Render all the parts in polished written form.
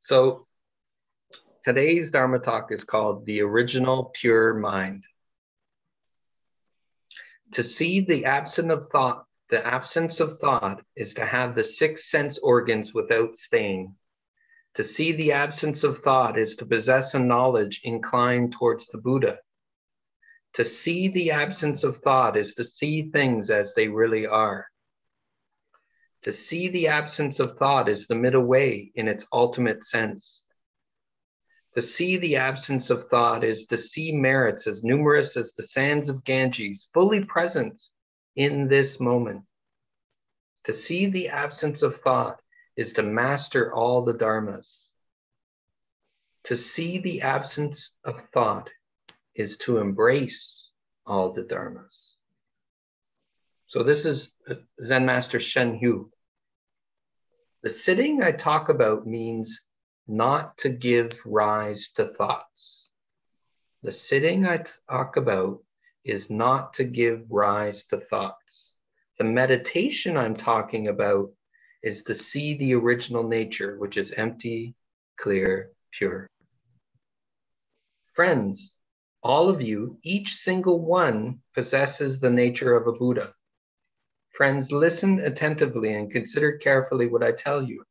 So today's Dharma talk is called The Original Pure Mind. To see the absence of thought is to have the six sense organs without stain. To see the absence of thought is to possess a knowledge inclined towards the Buddha. To see the absence of thought is to see things as they really are. To see the absence of thought is the middle way in its ultimate sense. To see the absence of thought is to see merits as numerous as the sands of Ganges, fully present in this moment. To see the absence of thought is to master all the dharmas. To see the absence of thought is to embrace all the dharmas. So this is Zen Master Shen Hui. The sitting I talk about means not to give rise to thoughts. The sitting I talk about is not to give rise to thoughts. The meditation I'm talking about is to see the original nature, which is empty, clear, pure. Friends, all of you, each single one possesses the nature of a Buddha. Friends, listen attentively and consider carefully what I tell you.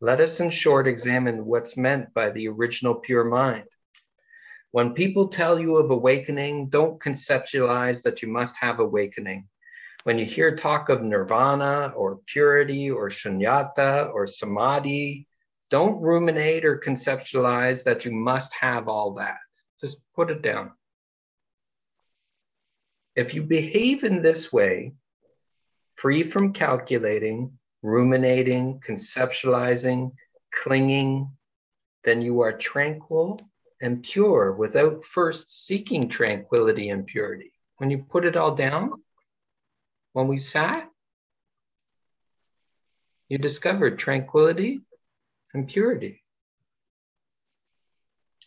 Let us in short examine what's meant by the original pure mind. When people tell you of awakening, don't conceptualize that you must have awakening. When you hear talk of nirvana or purity or shunyata or samadhi, don't ruminate or conceptualize that you must have all that. Just put it down. If you behave in this way, free from calculating, ruminating, conceptualizing, clinging, then you are tranquil and pure without first seeking tranquility and purity. When you put it all down, when we sat, you discovered tranquility and purity.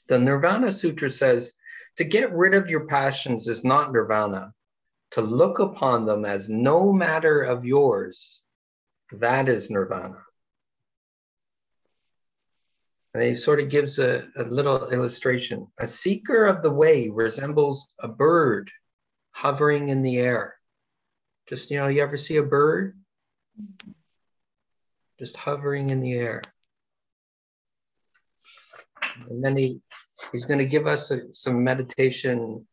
The Nirvana Sutra says, to get rid of your passions is not nirvana. To look upon them as no matter of yours, that is nirvana. And he sort of gives a little illustration. A seeker of the way resembles a bird hovering in the air. Just, you know, you ever see a bird? Just hovering in the air. And then he's going to give us some meditation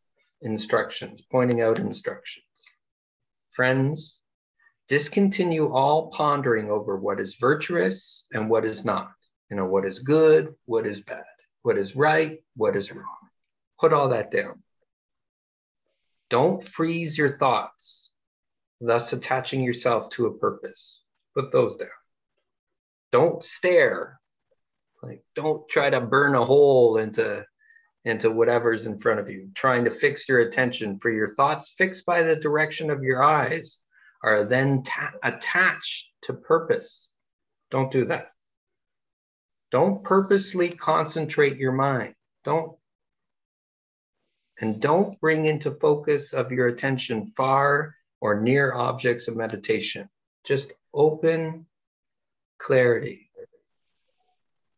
instructions, pointing out instructions. Friends, discontinue all pondering over what is virtuous and what is not. You know, what is good, what is bad, what is right, what is wrong. Put all that down. Don't freeze your thoughts, thus attaching yourself to a purpose. Put those down. Don't stare. Like, don't try to burn a hole into whatever's in front of you, trying to fix your attention, for your thoughts fixed by the direction of your eyes are then attached to purpose. Don't do that. Don't purposely concentrate your mind. Don't bring into focus of your attention far or near objects of meditation. Just open clarity.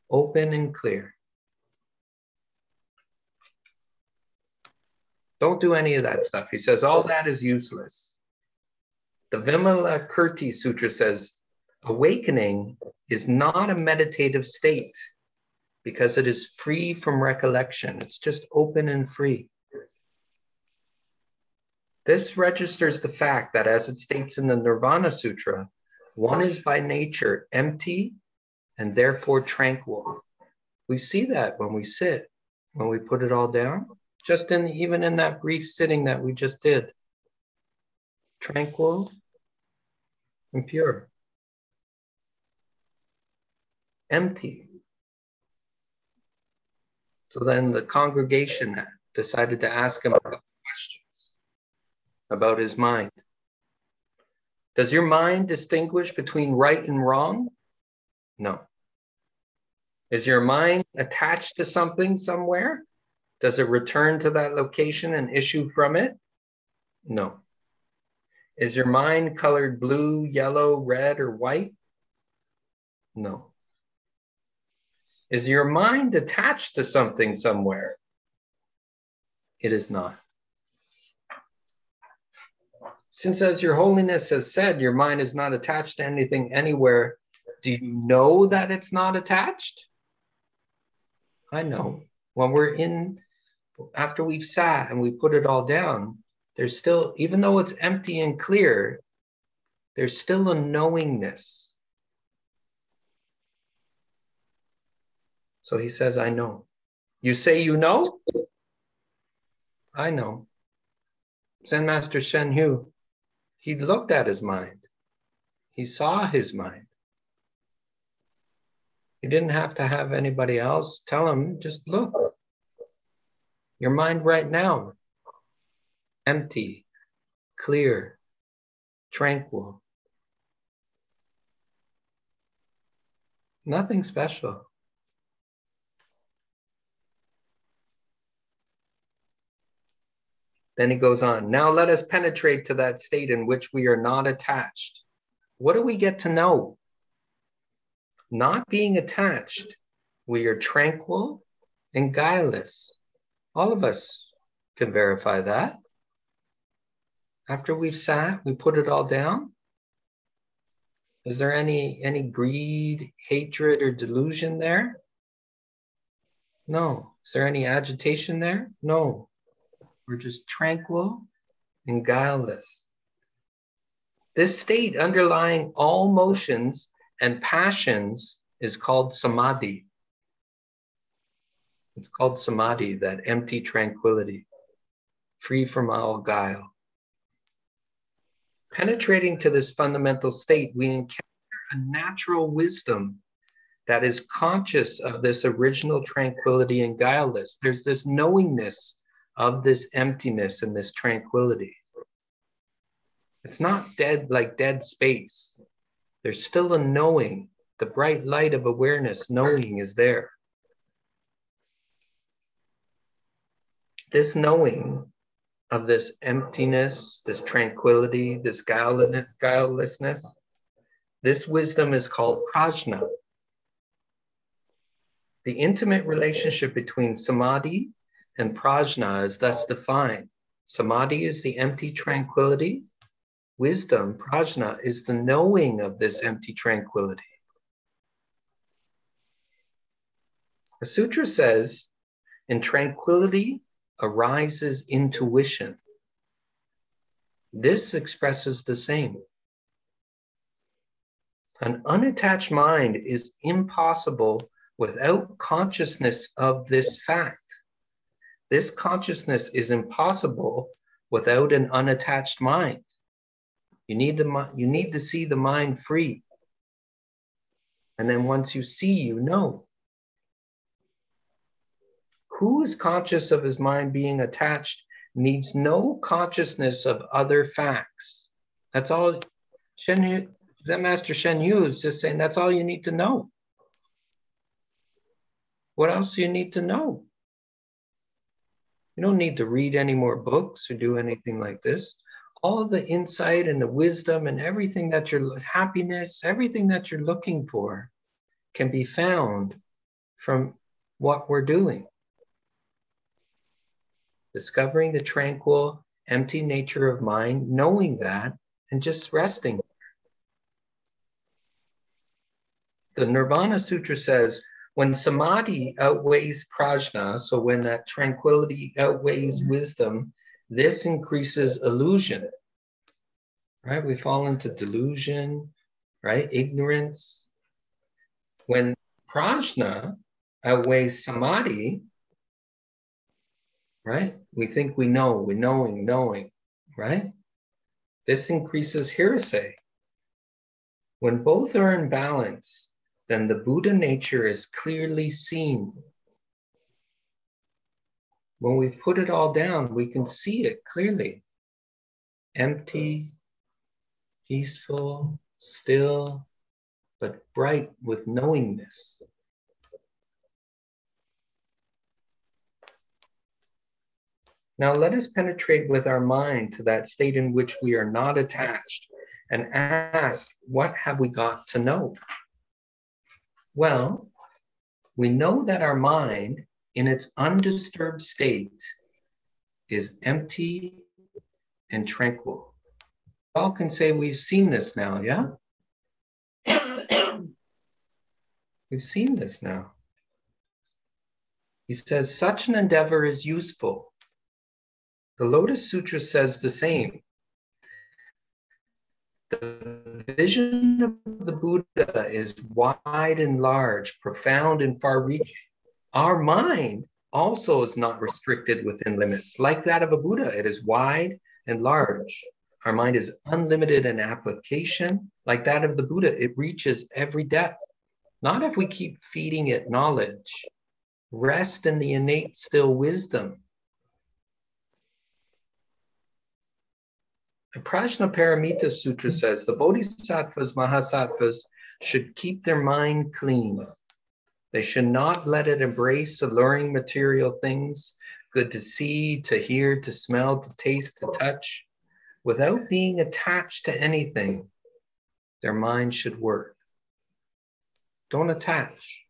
Open and clear. Don't do any of that stuff. He says, all that is useless. The Vimalakirti Sutra says, awakening is not a meditative state because it is free from recollection. It's just open and free. This registers the fact that, as it states in the Nirvana Sutra, one is by nature empty and therefore tranquil. We see that when we sit, when we put it all down, just even in that brief sitting that we just did. Tranquil and pure. Empty. So then the congregation decided to ask him questions about his mind. Does your mind distinguish between right and wrong? No. Is your mind attached to something somewhere? Does it return to that location and issue from it? No. Is your mind colored blue, yellow, red, or white? No. Is your mind attached to something somewhere? It is not. Since, as your holiness has said, your mind is not attached to anything anywhere, do you know that it's not attached? I know. When we're in, after we've sat and we put it all down, there's still, even though it's empty and clear, there's still a knowingness. So he says, I know. You say you know? I know. Zen Master Shen Hui, he looked at his mind. He saw his mind. He didn't have to have anybody else tell him, just look. Your mind right now, empty, clear, tranquil. Nothing special. Then he goes on, now let us penetrate to that state in which we are not attached. What do we get to know? Not being attached, we are tranquil and guileless. All of us can verify that. After we've sat, we put it all down. Is there any greed, hatred, or delusion there? No. Is there any agitation there? No. We're just tranquil and guileless. This state underlying all motions and passions is called samadhi. It's called samadhi, that empty tranquility, free from all guile. Penetrating to this fundamental state, we encounter a natural wisdom that is conscious of this original tranquility and guileless. There's this knowingness of this emptiness and this tranquility. It's not dead, like dead space. There's still a knowing, the bright light of awareness, knowing is there. This knowing of this emptiness, this tranquility, this guilelessness, this wisdom is called prajna. The intimate relationship between samadhi and prajna is thus defined. Samadhi is the empty tranquility. Wisdom, prajna, is the knowing of this empty tranquility. The sutra says, in tranquility arises intuition. This expresses the same. An unattached mind is impossible without consciousness of this fact. This consciousness is impossible without an unattached mind. You need to see the mind free. And then once you see, you know. Who is conscious of his mind being attached needs no consciousness of other facts. That's all. Zen Master Shen Hui is just saying that's all you need to know. What else do you need to know? You don't need to read any more books or do anything like this. All the insight and the wisdom and everything that your happiness, everything that you're looking for can be found from what we're doing. Discovering the tranquil, empty nature of mind, knowing that, and just resting. The Nirvana Sutra says, when samadhi outweighs prajna, so when that tranquility outweighs wisdom, this increases illusion, right? We fall into delusion, right? Ignorance. When prajna outweighs samadhi, right? We think we know, we're knowing, right? This increases heresy. When both are in balance, then the Buddha nature is clearly seen. When we put it all down, we can see it clearly. Empty, peaceful, still, but bright with knowingness. Now let us penetrate with our mind to that state in which we are not attached and ask, what have we got to know? Well, we know that our mind in its undisturbed state is empty and tranquil. We all can say we've seen this now, yeah? We've seen this now. He says, such an endeavor is useful. The Lotus Sutra says the same. The vision of the Buddha is wide and large, profound and far-reaching. Our mind also is not restricted within limits. Like that of a Buddha, it is wide and large. Our mind is unlimited in application. Like that of the Buddha, it reaches every depth. Not if we keep feeding it knowledge. Rest in the innate still wisdom. The Prajna Paramita Sutra says the Bodhisattvas, Mahasattvas should keep their mind clean. They should not let it embrace alluring material things, good to see, to hear, to smell, to taste, to touch. Without being attached to anything, their mind should work. Don't attach.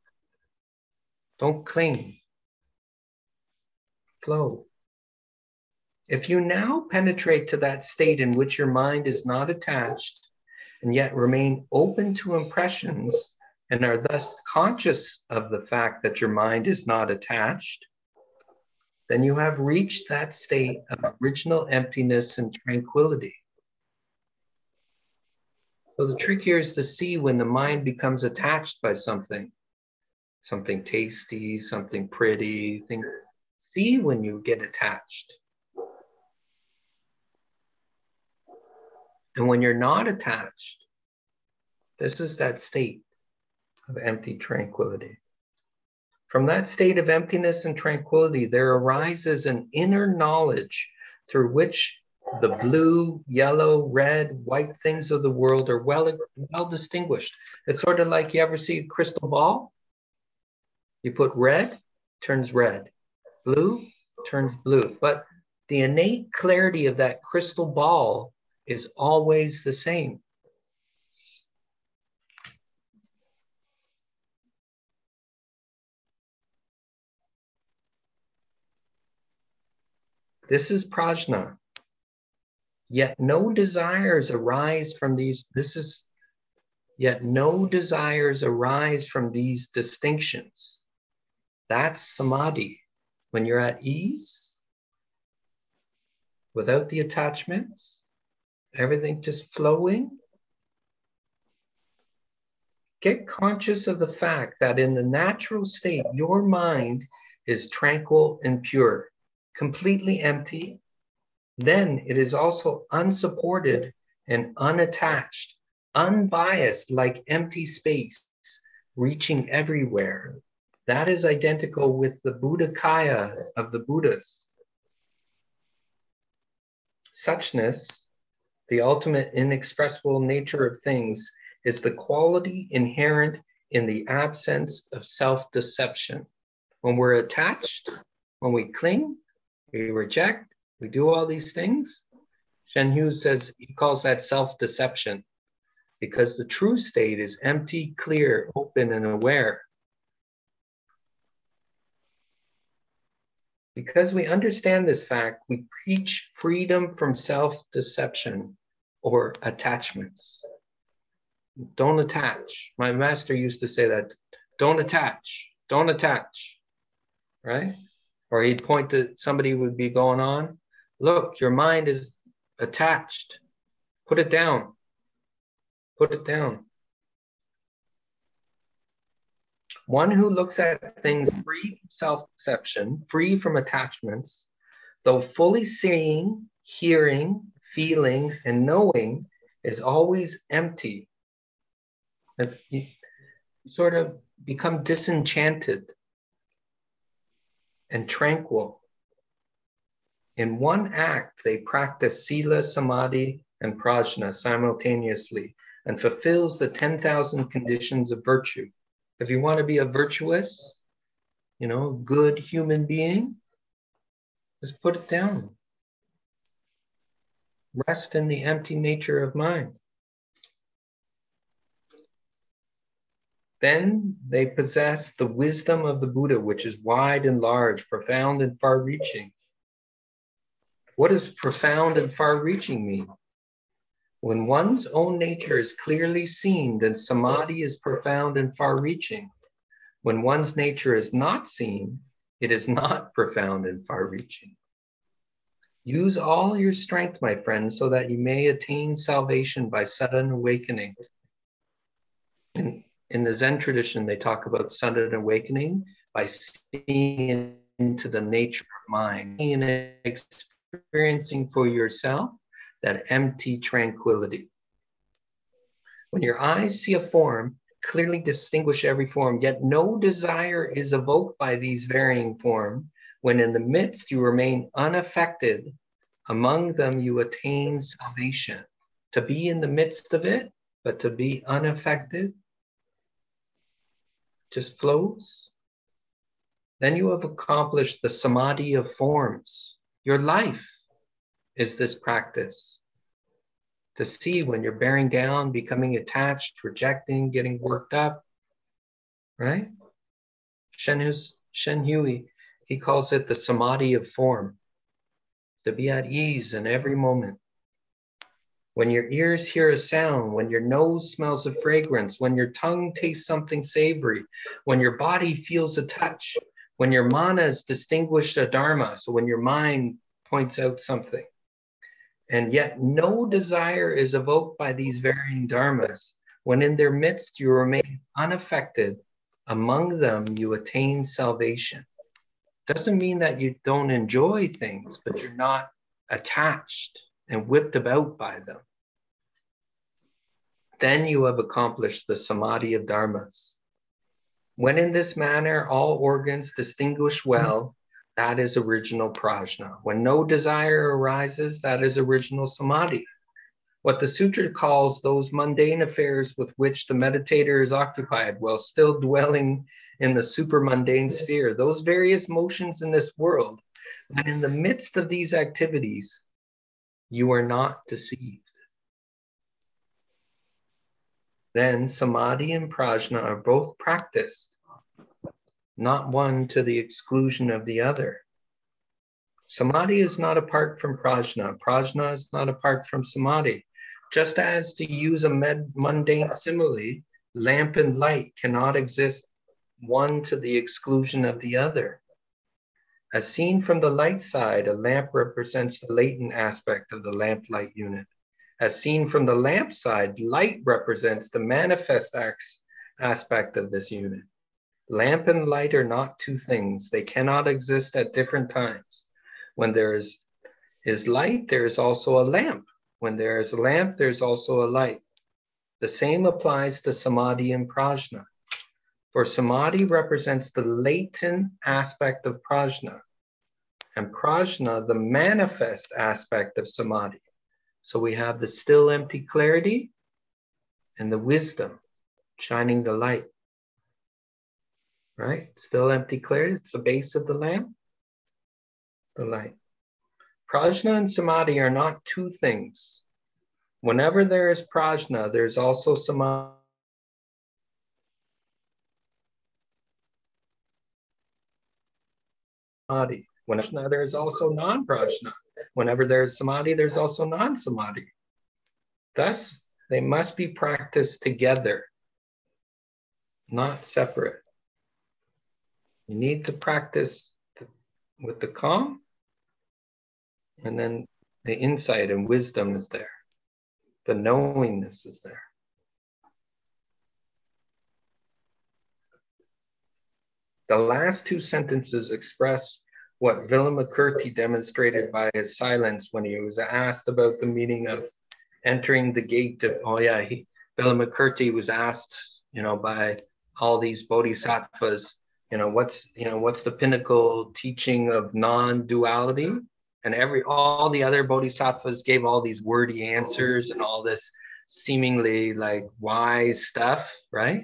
Don't cling. Flow. If you now penetrate to that state in which your mind is not attached and yet remain open to impressions and are thus conscious of the fact that your mind is not attached, then you have reached that state of original emptiness and tranquility. So the trick here is to see when the mind becomes attached by something, something tasty, something pretty, see when you get attached. And when you're not attached, this is that state of empty tranquility. From that state of emptiness and tranquility, there arises an inner knowledge through which the blue, yellow, red, white things of the world are well distinguished. It's sort of like, you ever see a crystal ball? You put red, turns red. Blue, turns blue. But the innate clarity of that crystal ball is always the same. This is prajna. Yet no desires arise from these, yet no desires arise from these distinctions. That's samadhi. When you're at ease, without the attachments, everything just flowing. Get conscious of the fact that in the natural state, your mind is tranquil and pure, completely empty. Then it is also unsupported and unattached, unbiased like empty space, reaching everywhere. That is identical with the Buddha Kaya of the Buddhas. Suchness, the ultimate inexpressible nature of things, is the quality inherent in the absence of self-deception. When we're attached, when we cling, we reject, we do all these things. Shen Hui says, he calls that self-deception, because the true state is empty, clear, open, and aware. Because we understand this fact, we preach freedom from self-deception or attachments. Don't attach. My master used to say that, don't attach, right? Or he'd point to somebody would be going on, look, your mind is attached. Put it down, put it down. One who looks at things free from self-deception, free from attachments, though fully seeing, hearing, feeling, and knowing, is always empty. You sort of become disenchanted and tranquil. In one act, they practice sila, samadhi, and prajna simultaneously, and fulfills the 10,000 conditions of virtue. If you want to be a virtuous, you know, good human being, just put it down. Rest in the empty nature of mind. Then they possess the wisdom of the Buddha, which is wide and large, profound and far-reaching. What does profound and far-reaching mean? When one's own nature is clearly seen, then samadhi is profound and far-reaching. When one's nature is not seen, it is not profound and far-reaching. Use all your strength, my friend, so that you may attain salvation by sudden awakening. In the Zen tradition, they talk about sudden awakening by seeing into the nature of mind and experiencing for yourself that empty tranquility. When your eyes see a form, clearly distinguish every form, yet no desire is evoked by these varying forms. When in the midst you remain unaffected, among them you attain salvation. To be in the midst of it, but to be unaffected, just flows. Then you have accomplished the samadhi of forms. Your life is this practice. To see when you're bearing down, becoming attached, rejecting, getting worked up, right? Shen Hui, he calls it the samadhi of form, to be at ease in every moment. When your ears hear a sound, when your nose smells a fragrance, when your tongue tastes something savory, when your body feels a touch, when your manas distinguish a dharma, so when your mind points out something, and yet no desire is evoked by these varying dharmas. When in their midst you remain unaffected, among them you attain salvation. Doesn't mean that you don't enjoy things, but you're not attached and whipped about by them. Then you have accomplished the samadhi of dharmas. When in this manner all organs distinguish well, that is original prajna. When no desire arises, that is original samadhi. What the sutra calls those mundane affairs with which the meditator is occupied while still dwelling in the super mundane sphere, those various motions in this world, when in the midst of these activities, you are not deceived. Then samadhi and prajna are both practiced, not one to the exclusion of the other. Samadhi is not apart from prajna. Prajna is not apart from samadhi. Just as, to use a mundane simile, lamp and light cannot exist one to the exclusion of the other. As seen from the light side, a lamp represents the latent aspect of the lamp-light unit. As seen from the lamp side, light represents the manifest aspect of this unit. Lamp and light are not two things. They cannot exist at different times. When there is light, there is also a lamp. When there is a lamp, there's also a light. The same applies to samadhi and prajna. For samadhi represents the latent aspect of prajna, and prajna, the manifest aspect of samadhi. So we have the still empty clarity and the wisdom shining the light. Right? Still empty clarity. It's the base of the lamp, the light. Prajna and samadhi are not two things. Whenever there is prajna, there's also samadhi. Whenever there is also non-prajna. Whenever there is samadhi, there's also non-samadhi. Thus, they must be practiced together, not separate. You need to practice with the calm, and then the insight and wisdom is there. The knowingness is there. The last two sentences express what Vimalakirti demonstrated by his silence when he was asked about the meaning of entering the gate of, Vimalakirti was asked, by all these bodhisattvas, what's the pinnacle teaching of non-duality? And all the other bodhisattvas gave all these wordy answers and all this seemingly like wise stuff, right?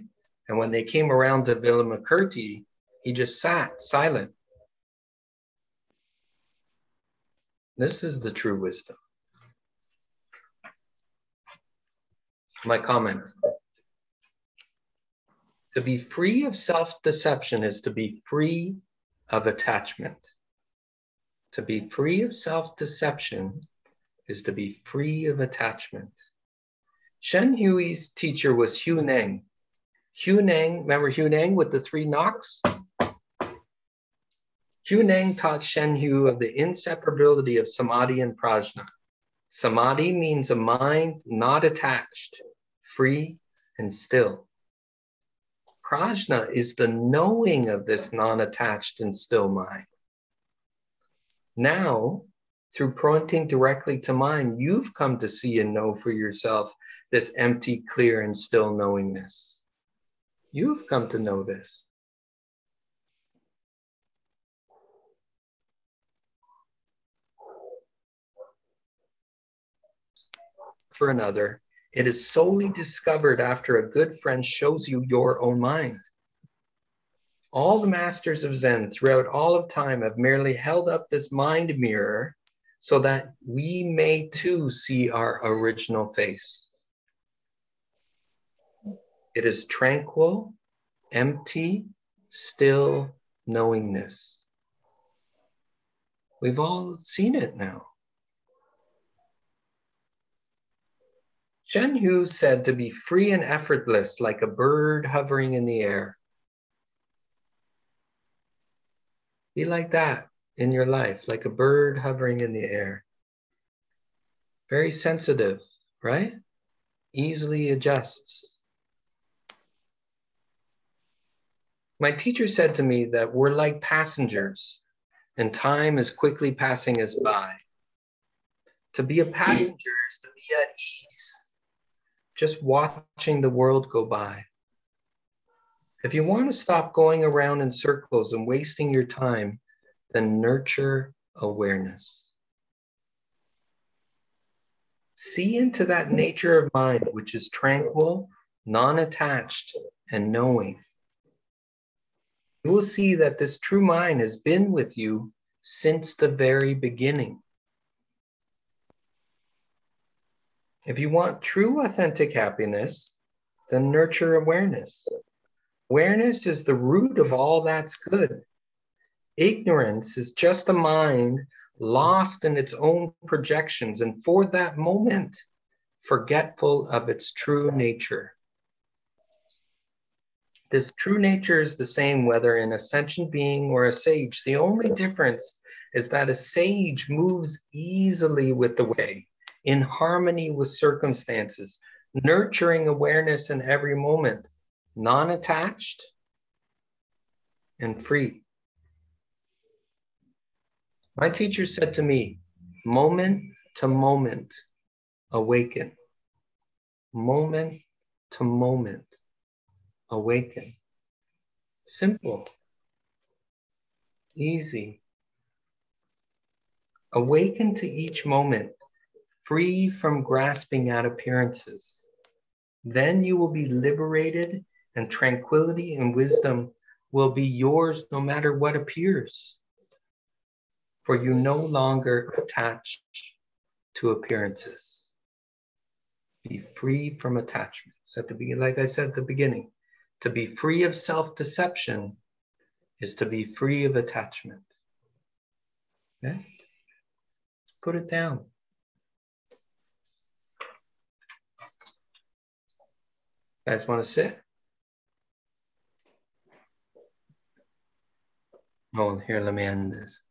And when they came around to Vimalakirti, he just sat silent. This is the true wisdom. My comment. To be free of self-deception is to be free of attachment. To be free of self-deception is to be free of attachment. Shen Hui's teacher was Huineng. Huineng, remember Huineng with the three knocks? Huineng taught Shen Hui of the inseparability of samadhi and prajna. Samadhi means a mind not attached, free and still. Prajna is the knowing of this non-attached and still mind. Now, through pointing directly to mind, you've come to see and know for yourself this empty, clear, and still knowingness. You've come to know this. For another, it is solely discovered after a good friend shows you your own mind. All the masters of Zen throughout all of time have merely held up this mind mirror so that we may too see our original face. It is tranquil, empty, still knowingness. We've all seen it now. Shen Hui said to be free and effortless like a bird hovering in the air. Be like that in your life, like a bird hovering in the air. Very sensitive, right? Easily adjusts. My teacher said to me that we're like passengers and time is quickly passing us by. To be a passenger is to be at ease, just watching the world go by. If you want to stop going around in circles and wasting your time, then nurture awareness. See into that nature of mind, which is tranquil, non-attached, and knowing. You will see that this true mind has been with you since the very beginning. If you want true, authentic happiness, then nurture awareness. Awareness is the root of all that's good. Ignorance is just a mind lost in its own projections and for that moment, forgetful of its true nature. This true nature is the same whether an ascension being or a sage. The only difference is that a sage moves easily with the way, in harmony with circumstances, nurturing awareness in every moment, non-attached and free. My teacher said to me, moment to moment, awaken. Moment to moment, awaken. Simple, easy. Awaken to each moment, free from grasping at appearances. Then you will be liberated and tranquility and wisdom will be yours no matter what appears. For you no longer attach to appearances. Be free from attachments. At the beginning, like I said at the beginning, to be free of self-deception is to be free of attachment. Okay? Put it down. You guys want to sit? Oh, here, let me end this.